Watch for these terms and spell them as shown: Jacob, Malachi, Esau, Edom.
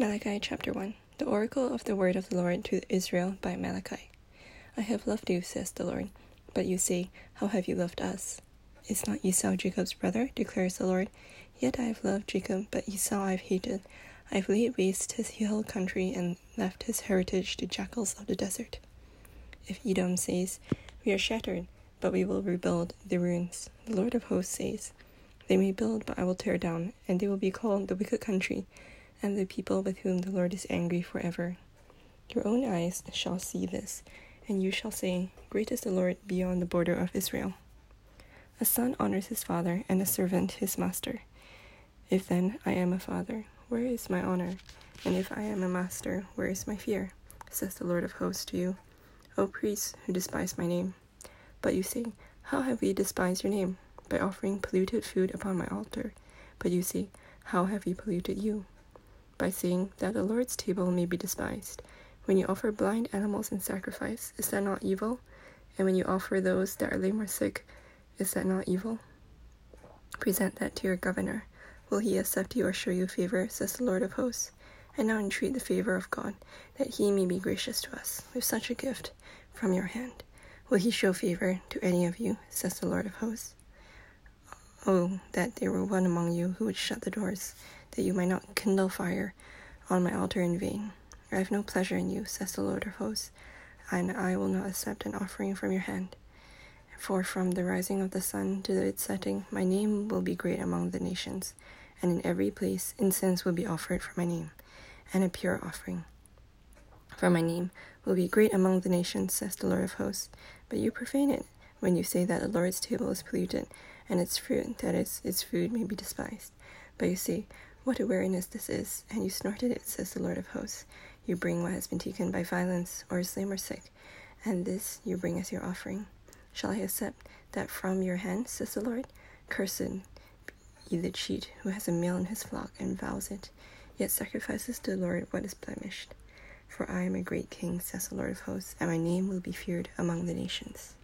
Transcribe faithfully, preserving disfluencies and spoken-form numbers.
Malachi chapter one. The oracle of the word of the Lord to Israel by Malachi. I have loved you, says the Lord, but you say, how have you loved us? Is not Esau Jacob's brother, declares the Lord? Yet I have loved Jacob, but Esau I have hated. I have laid waste his hill country and left his heritage to jackals of the desert. If Edom says, we are shattered, but we will rebuild the ruins, the Lord of hosts says, they may build, but I will tear down, and they will be called the wicked country, and the people with whom the Lord is angry forever. Your own eyes shall see this, and you shall say, great is the Lord beyond the border of Israel. A son honors his father, and a servant his master. If then I am a father, where is my honor? And if I am a master, where is my fear? Says the Lord of hosts to you, O priests who despise my name. But you say, how have we despised your name? By offering polluted food upon my altar. But you say, how have we polluted you? By saying that the Lord's table may be despised. When you offer blind animals in sacrifice, is that not evil? And when you offer those that are lame or sick, is that not evil? Present that to your governor. Will he accept you or show you favor, says the Lord of hosts? And now entreat the favor of God, that he may be gracious to us, with such a gift from your hand. Will he show favor to any of you, says the Lord of hosts? Oh, that there were one among you who would shut the doors, that you might not kindle fire on my altar in vain. I have no pleasure in you, says the Lord of hosts, and I will not accept an offering from your hand. For from the rising of the sun to its setting, my name will be great among the nations, and in every place incense will be offered for my name, and a pure offering. For my name will be great among the nations, says the Lord of hosts, but you profane it when you say that the Lord's table is polluted, and its fruit, that is, its food, may be despised. But you say, what a weariness this is, and you snorted it, says the Lord of hosts. You bring what has been taken by violence, or is lame or sick, and this you bring as your offering. Shall I accept that from your hand, says the Lord? Cursed be the cheat who has a male in his flock and vows it, yet sacrifices to the Lord what is blemished. For I am a great king, says the Lord of hosts, and my name will be feared among the nations.